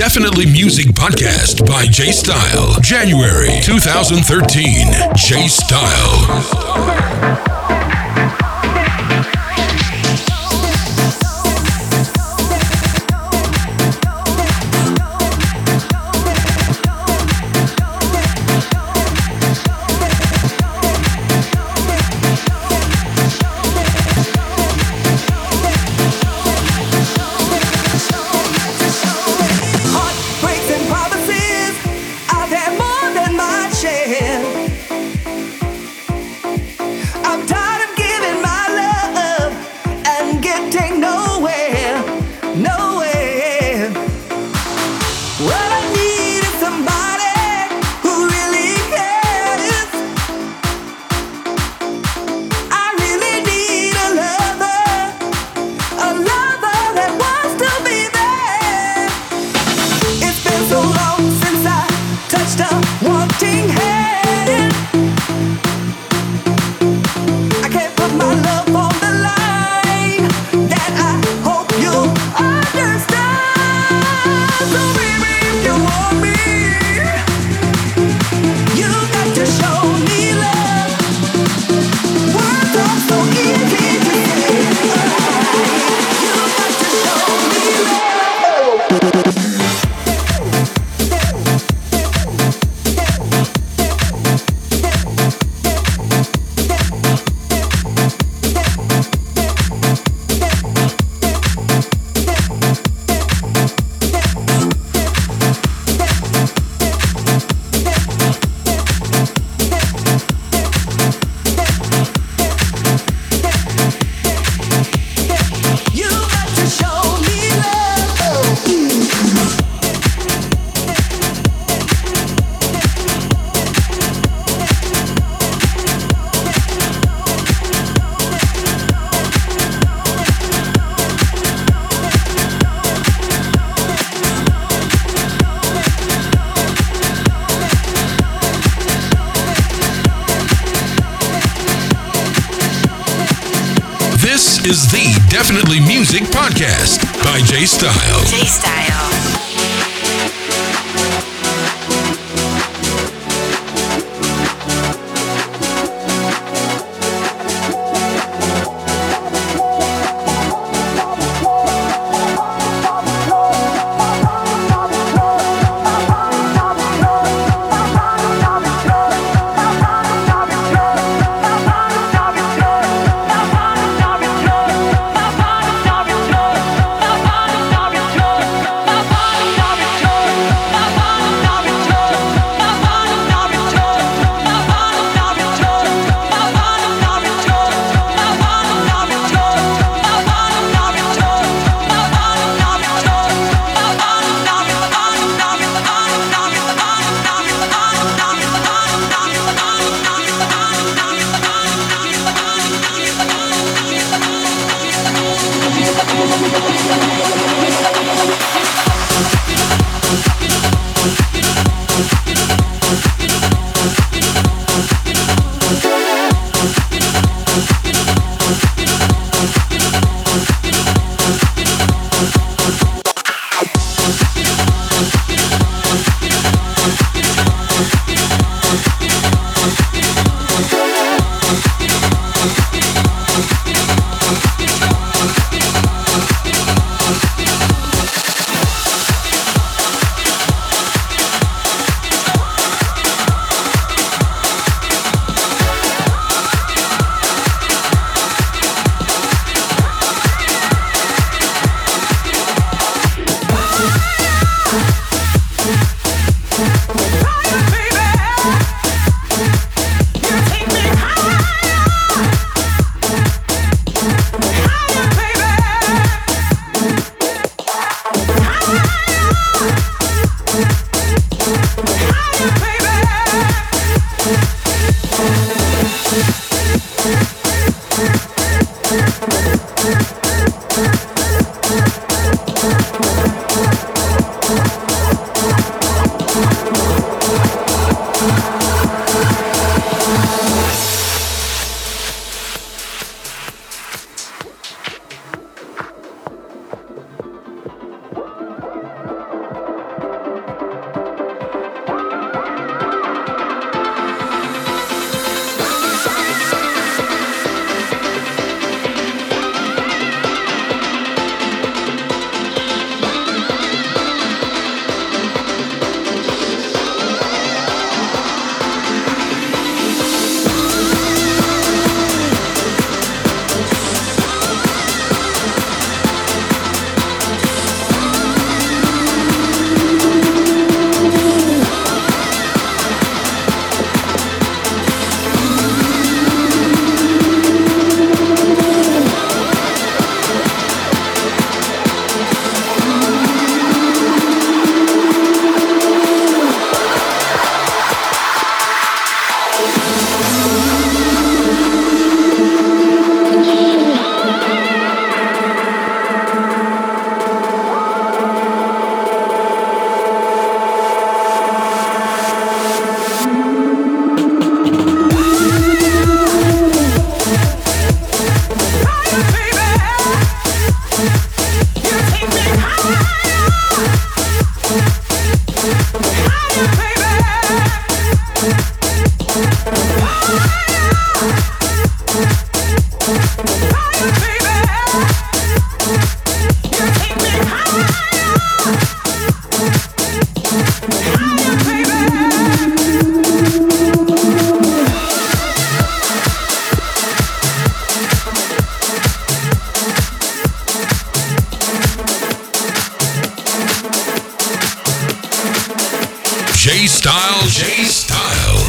Definitely Music Podcast by Jay Style, January 2013. Jay Style. This is the Definitely Music Podcast by Jay Style. Jay Style. Jay Style Mix. Jay Style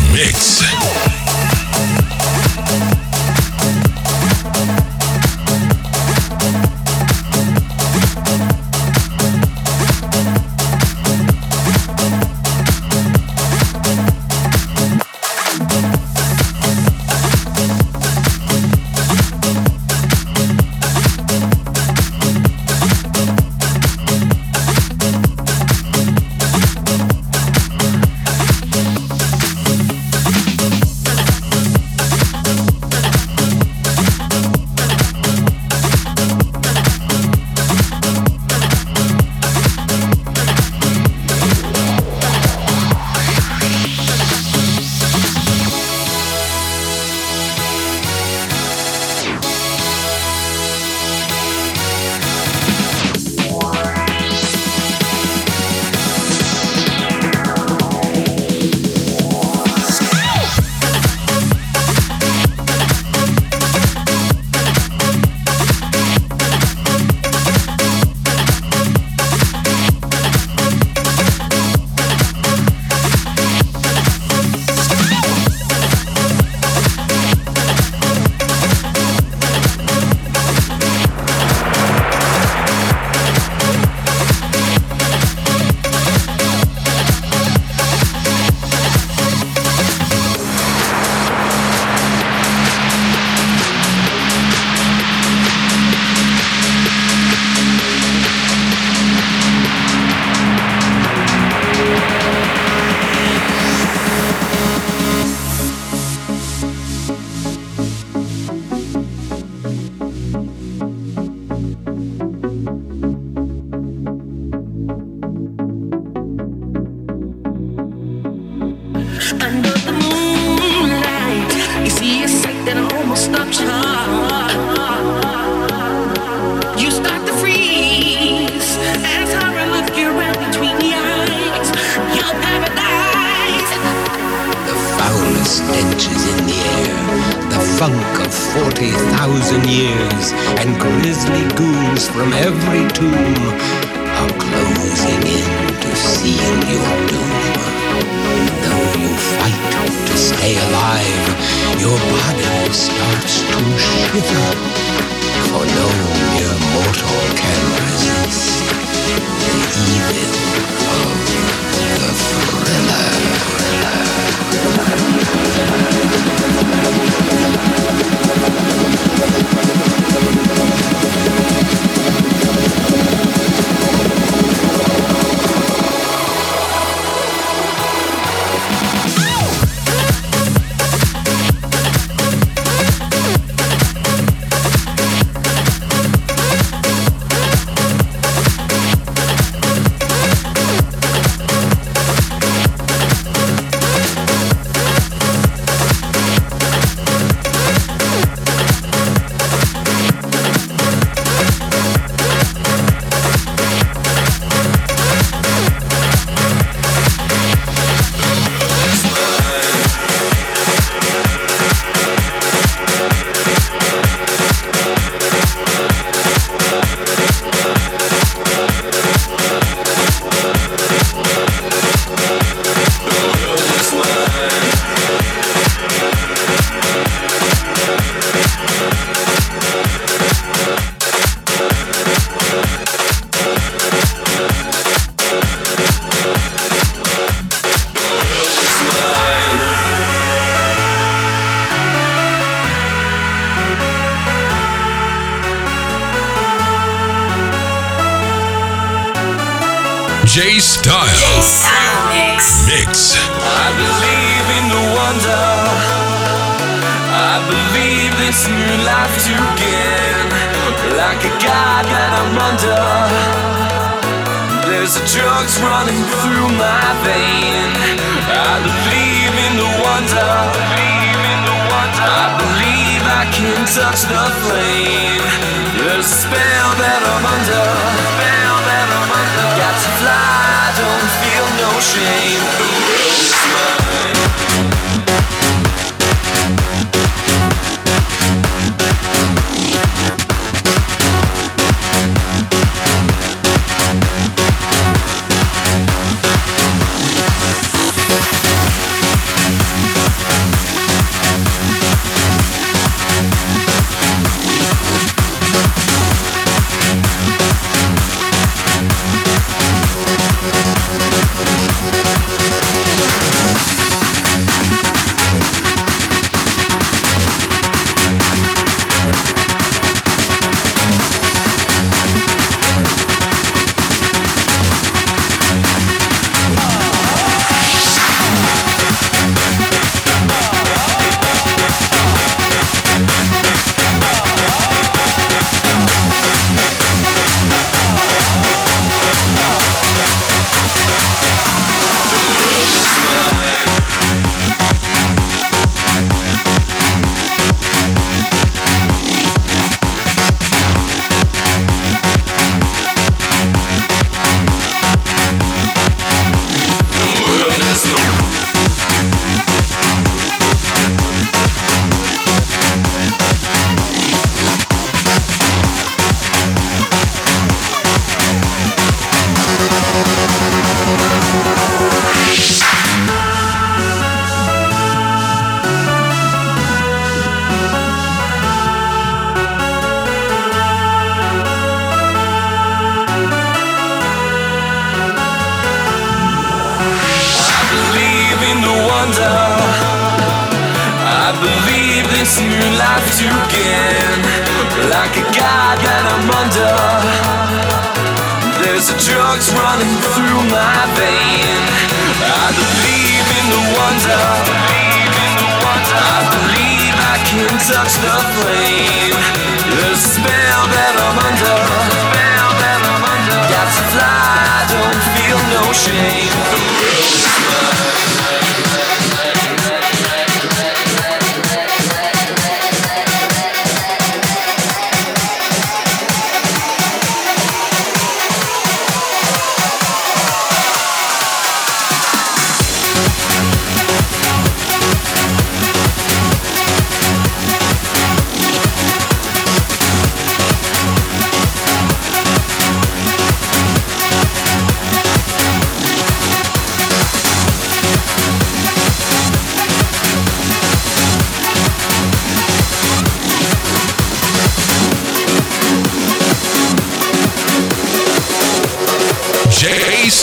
Mix. I believe in the wonder. I believe this new life to give. Like a god that I'm under. There's a drugs running through my vein. I believe in the wonder. I believe I can touch the flame. There's a spell that I'm under. Got to fly, don't feel no shame. The world is mine. believe this new life to gain, like a god that I'm under. There's a drugs running through my vein. I believe in the wonder. I believe I can touch the flame. There's a spell that I'm under. Got to fly, I don't feel no shame. The world is mine.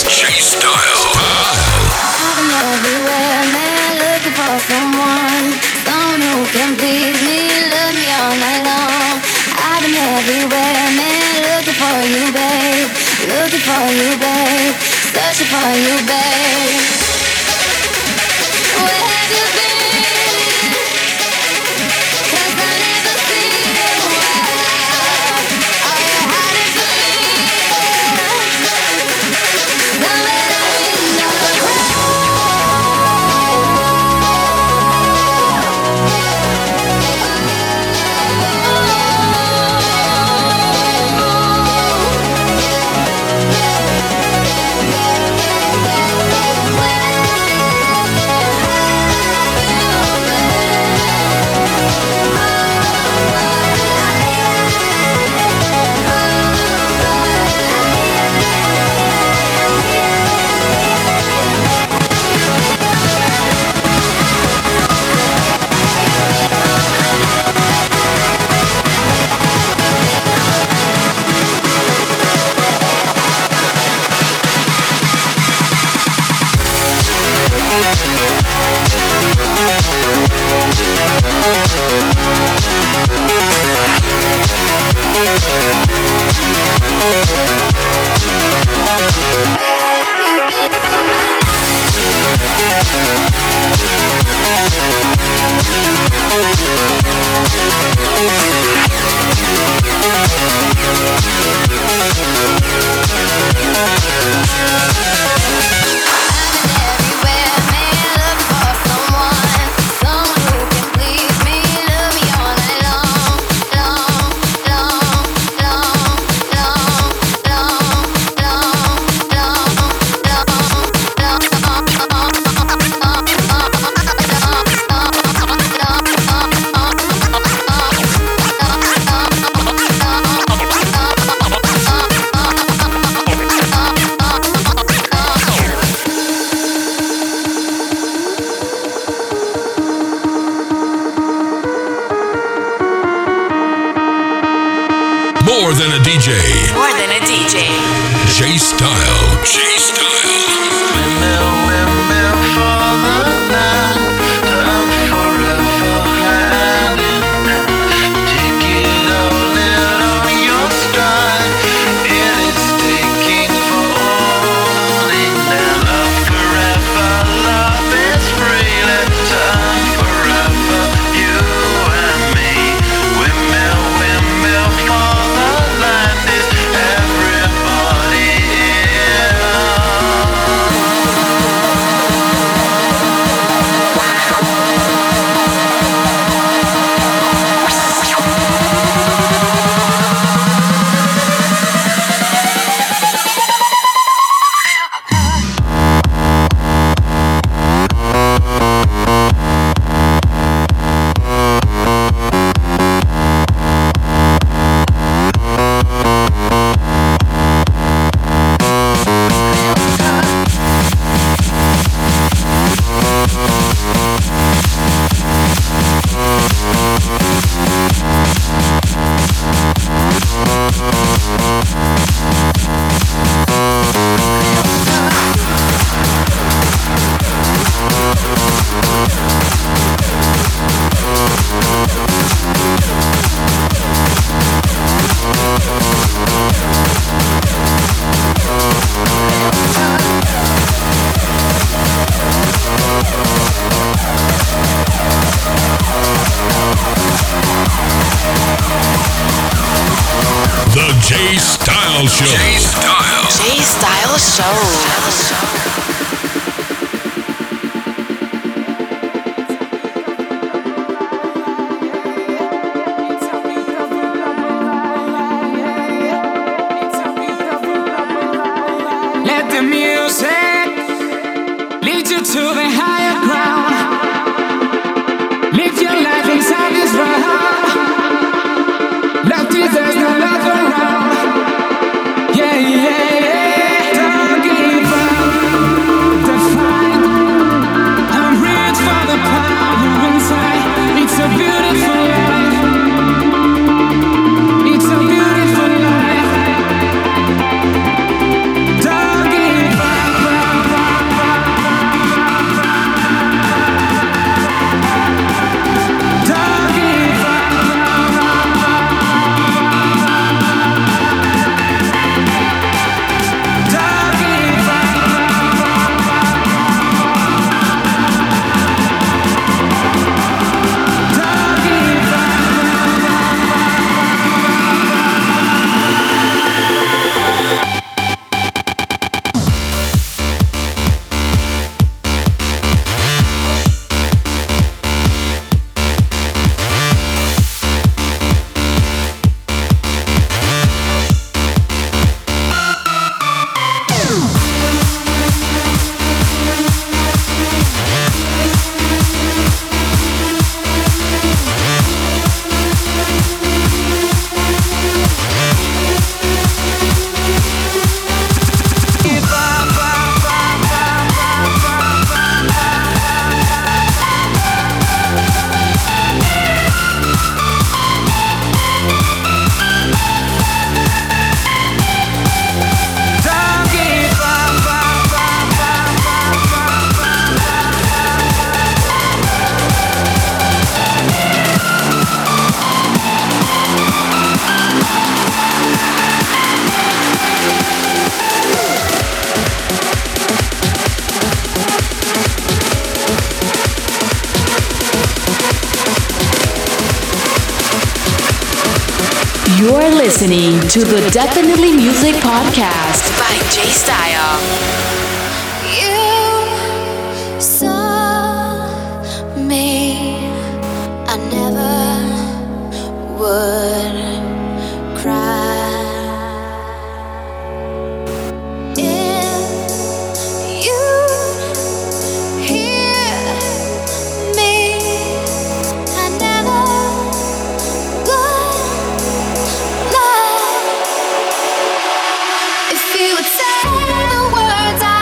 Jay Style. I've been everywhere, man, looking for someone, someone who can please me, love me all night long. I've been everywhere, man, looking for you, babe, looking for you, babe, searching for you, babe. Where have you been? Jay Style Show. Jay Style Show. You're listening to the Definitely Music Podcast by Jay Style. You saw me, I never would cry. Did you hear me? I never would. If you would say the words I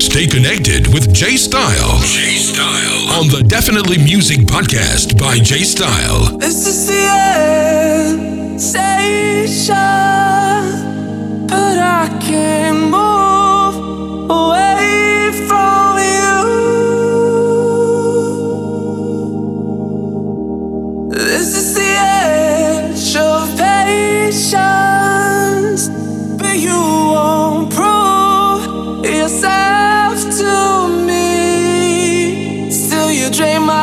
Stay connected with Jay Style. Jay Style on the Definitely Music Podcast by Jay Style. This is the sensation, but I can't move away from you. This is the edge of patience, but you won't prove yourself.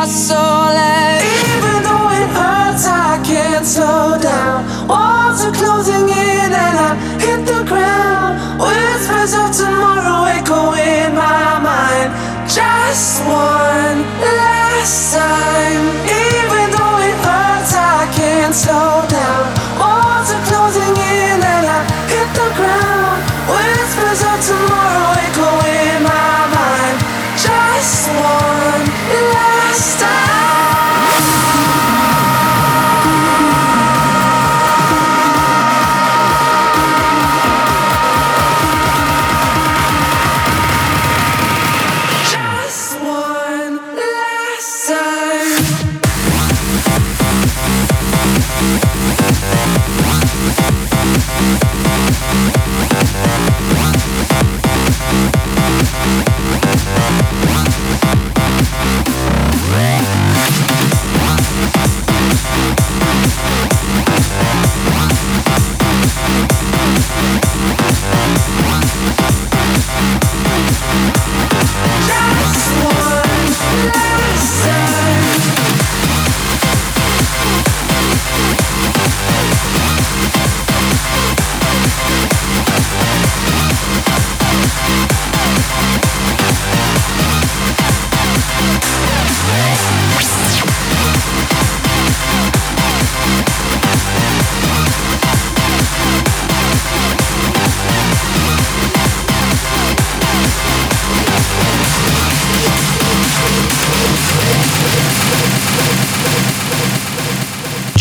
So like, even though it hurts, I can't slow down. Walls are closing in and I hit the ground. Whispers of tomorrow echo in my mind. Just one last time. Even though it hurts, I can't slow down. Walls are closing in and I hit the ground. Whispers of tomorrow echo in my mind. Just one last time.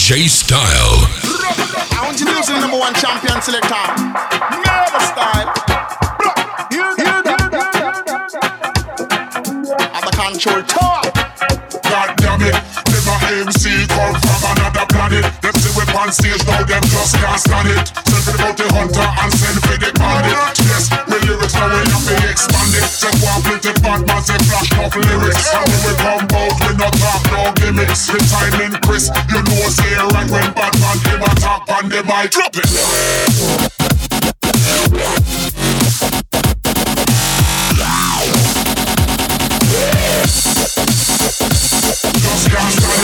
Jay Style. I want you to listen to number one champion selector. Murder Style. As a control tower. God damn it. Never MC come from another planet. Them see we on stage now, them just can't stand it. Send for the hunter and send for the bandit. Yes, we lyrics now we have to expand it. Just one plenty bad man say flash off lyrics. And when we come out, we not talk no gimmicks. The timing crisp, you know say right when bad man him attack on the mic. Drop it. Just can't stand it.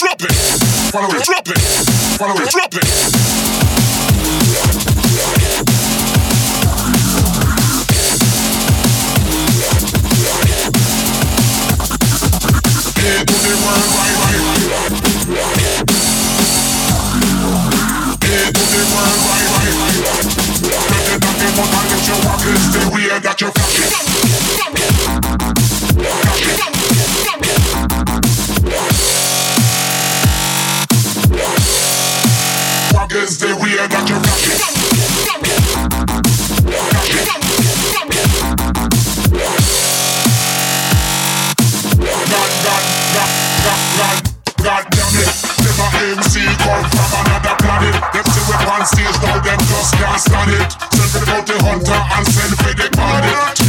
Drop it! Follow it, drop it. Head to the world, right. Head to the world, right. Nothing, nothing but I let you walk in. Stay weird that you're stage now, them just can't stand it. Send for the bounty hunter and send for the bandit.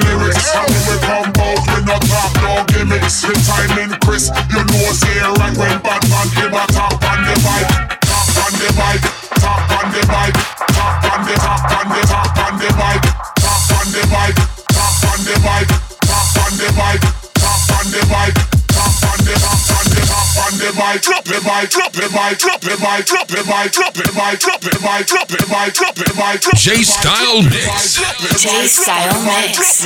lyrics. And when we come out, we not talk no gimmicks. The timing crisp, your nose here. And when bad man him a tap on the mic, tap on the mic, tap on the mic, tap on the tap on the tap on the mic, tap on the mic, tap on the mic, tap on the mic, tap on the mic, tap on the tap on the tap on the mic. Drop it, mic, drop it, mic, drop it, mic, drop it, mic, drop it, mic, drop it, mic, drop it, mic, drop it, mic, drop it. Jay Style mix. Jay Style mix.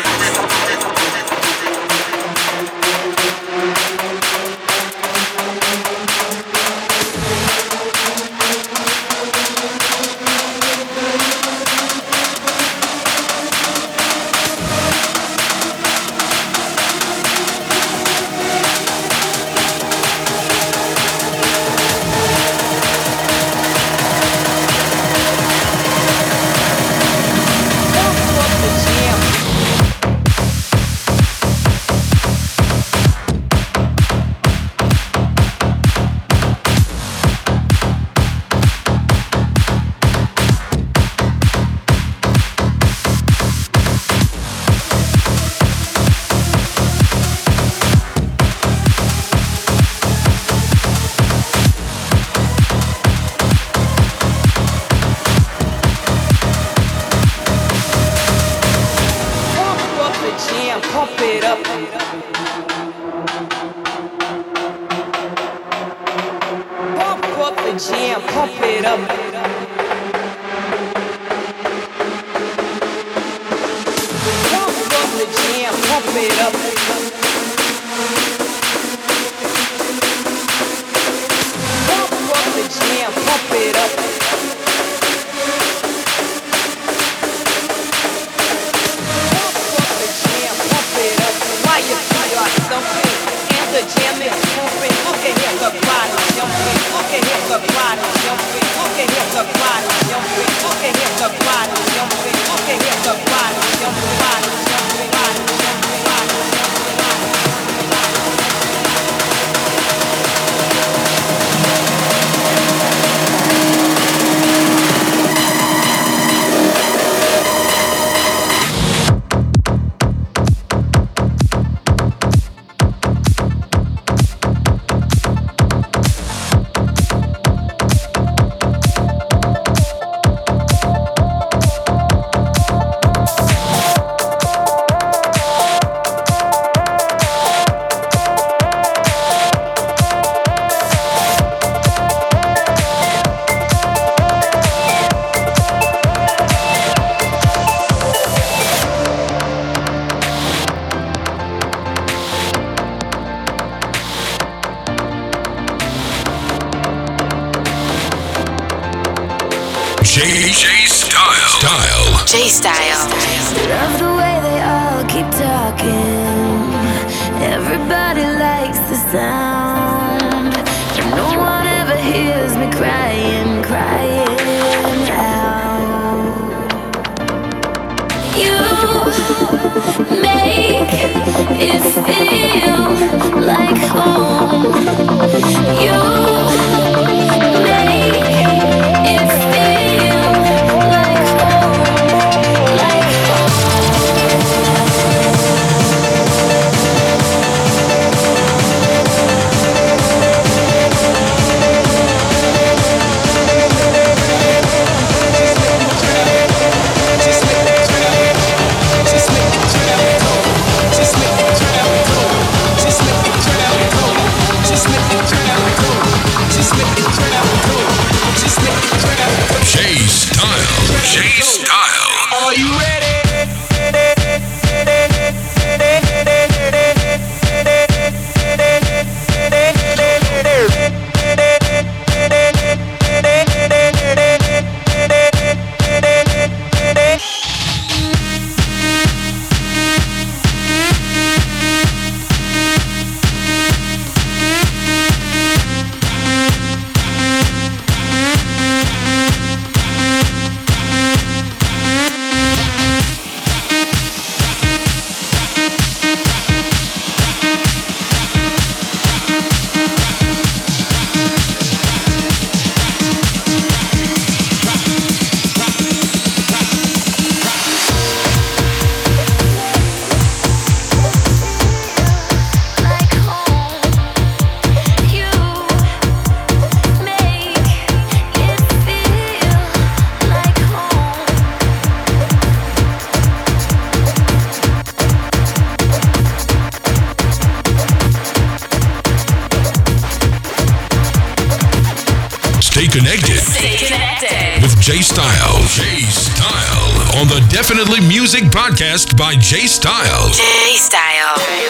connected. With Jay Style. Jay Style. On the Definitely Music Podcast by Jay Style. Jay Style. Jay Style.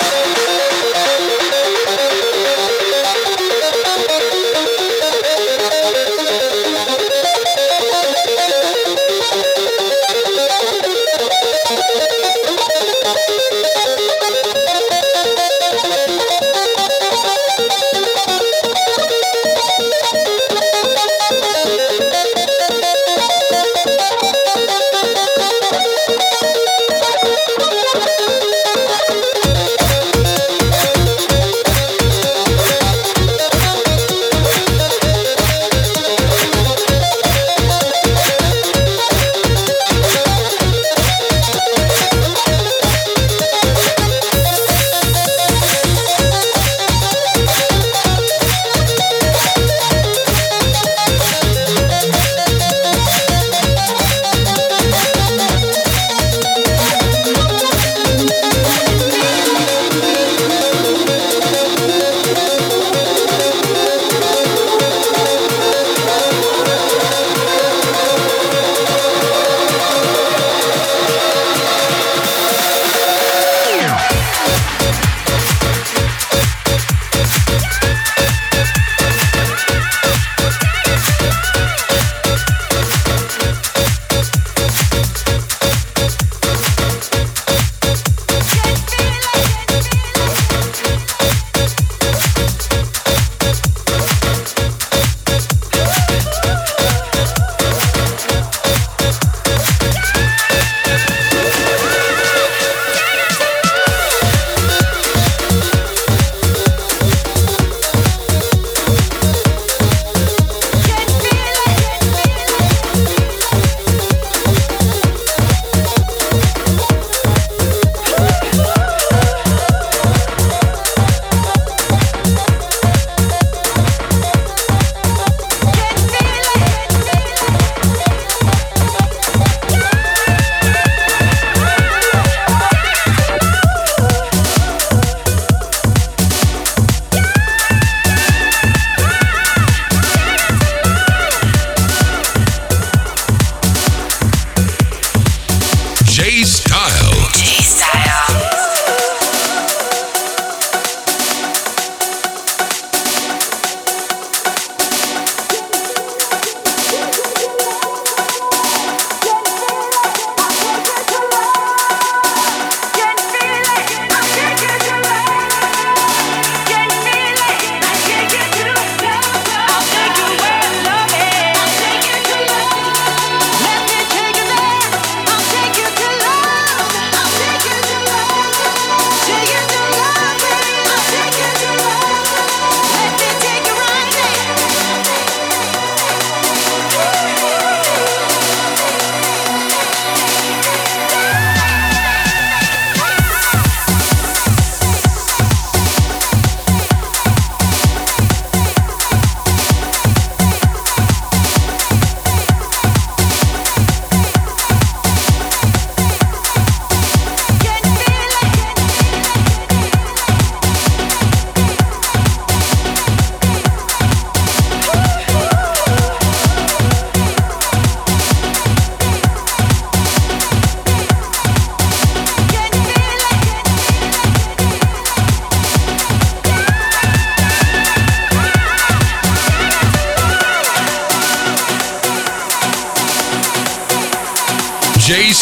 Jay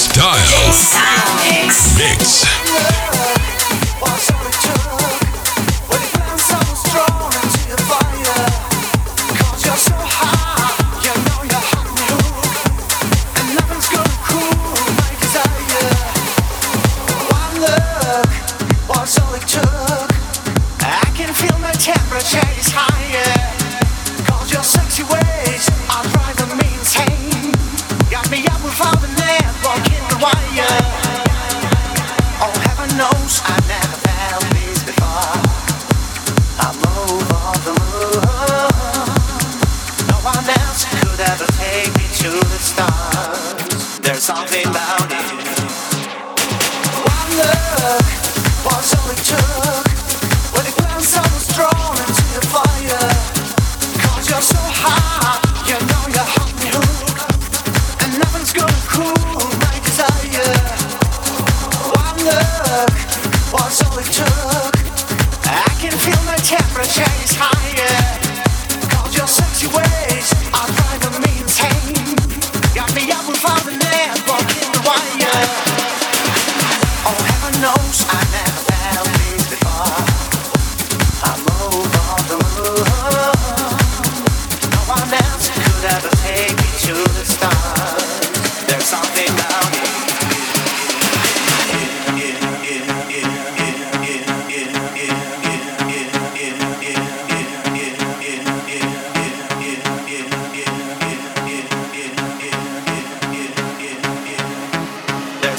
Style Mix. Mix. You're so high, you know you hurt me.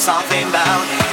something about you.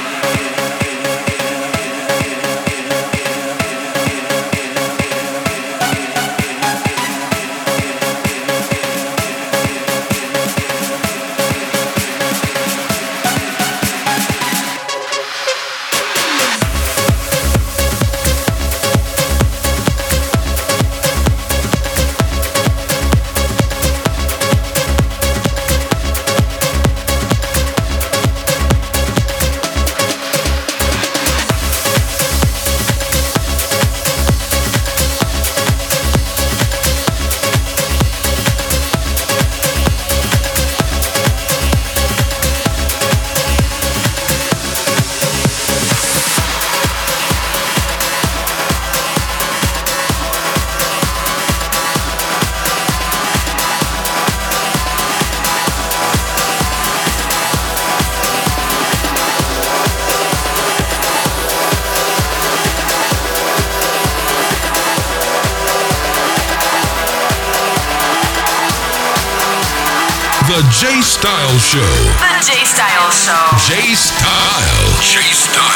The Jay Style Show. The Jay Style Show. Jay Style. Jay Style. Jay Style. Jay Style. Jay Style. Jay Style.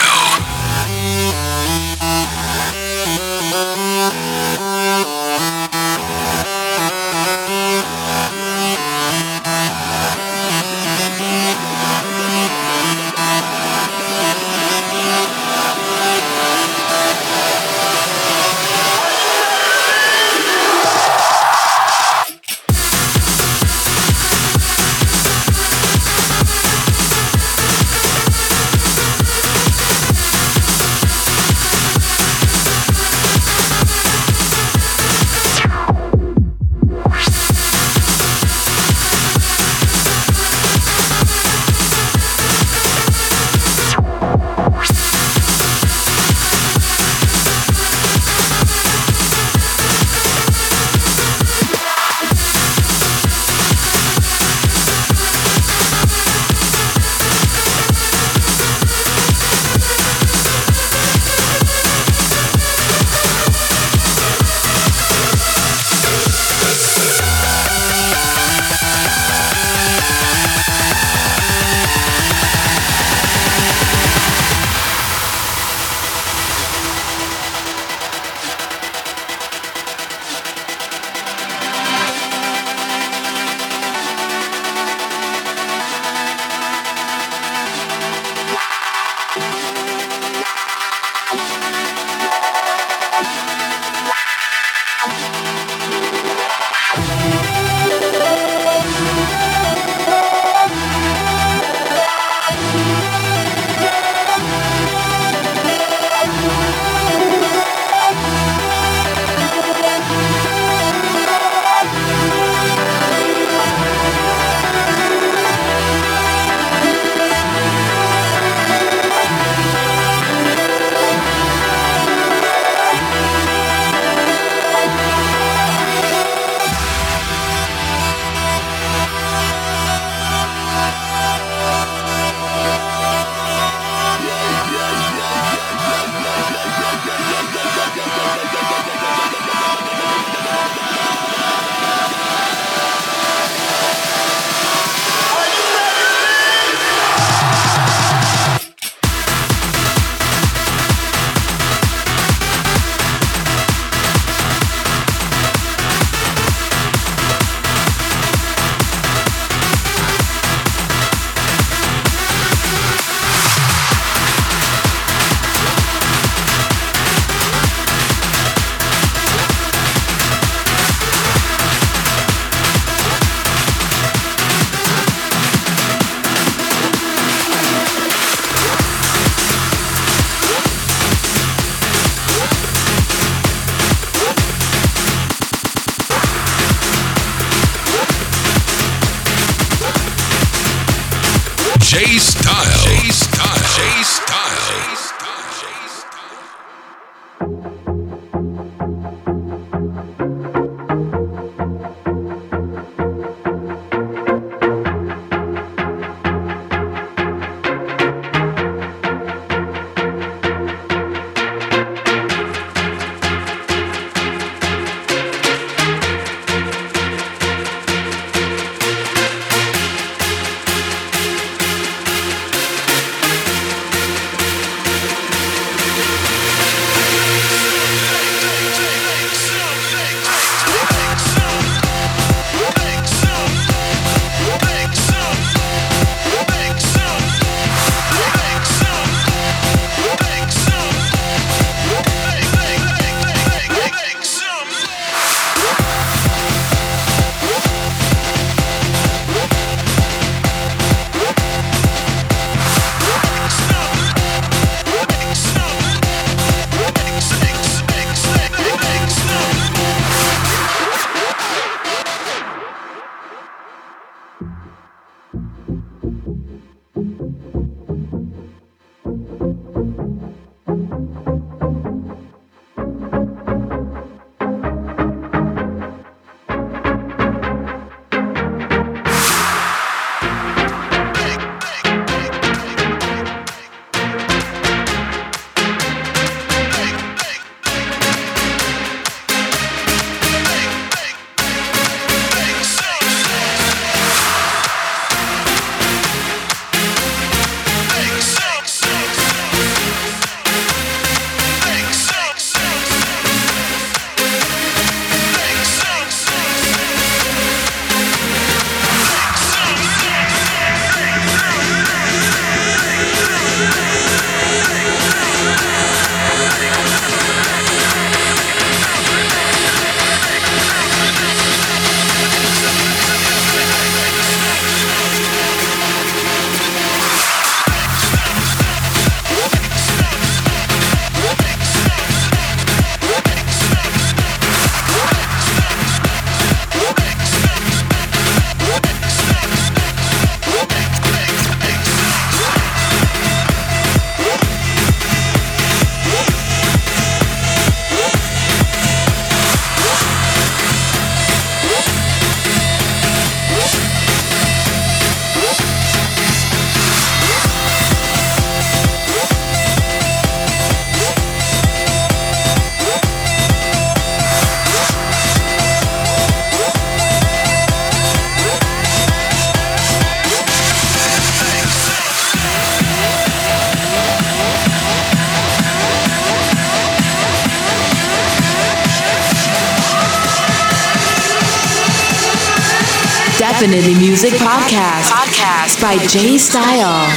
Definitely Music Podcast by Jay Style.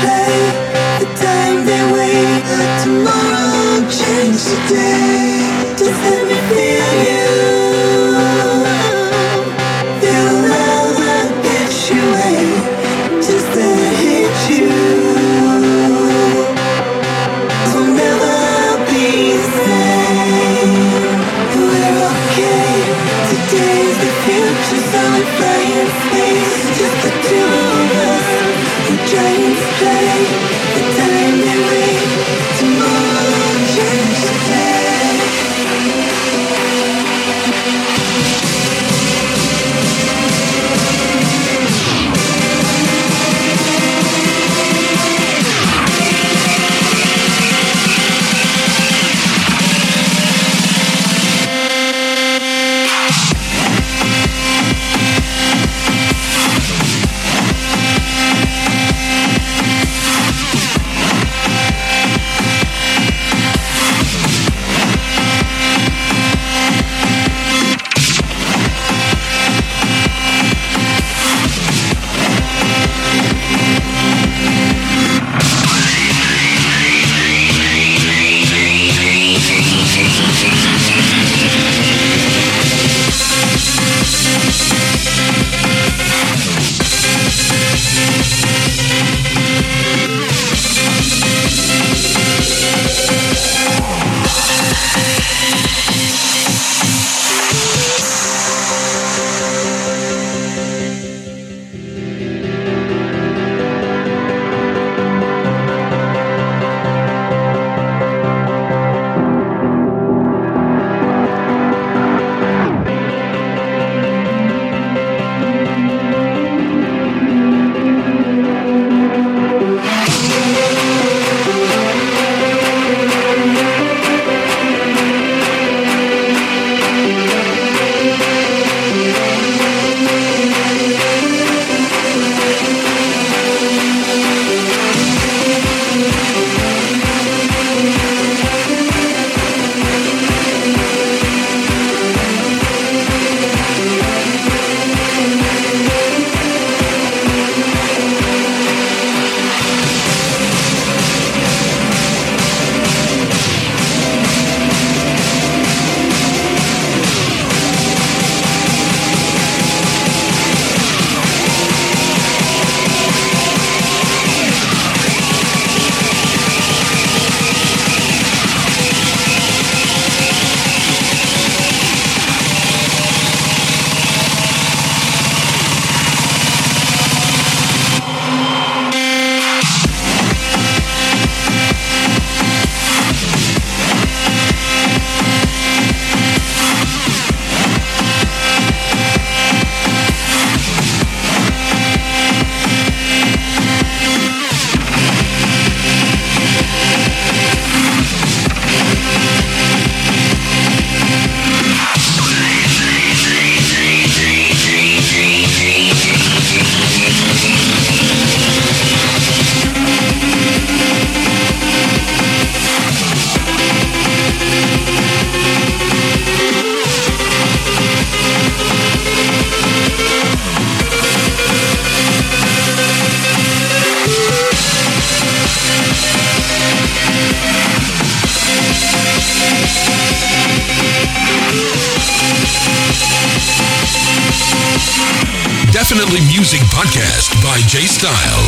Play the time they wait, tomorrow change the day. Definitely Music Podcast by Jay Style.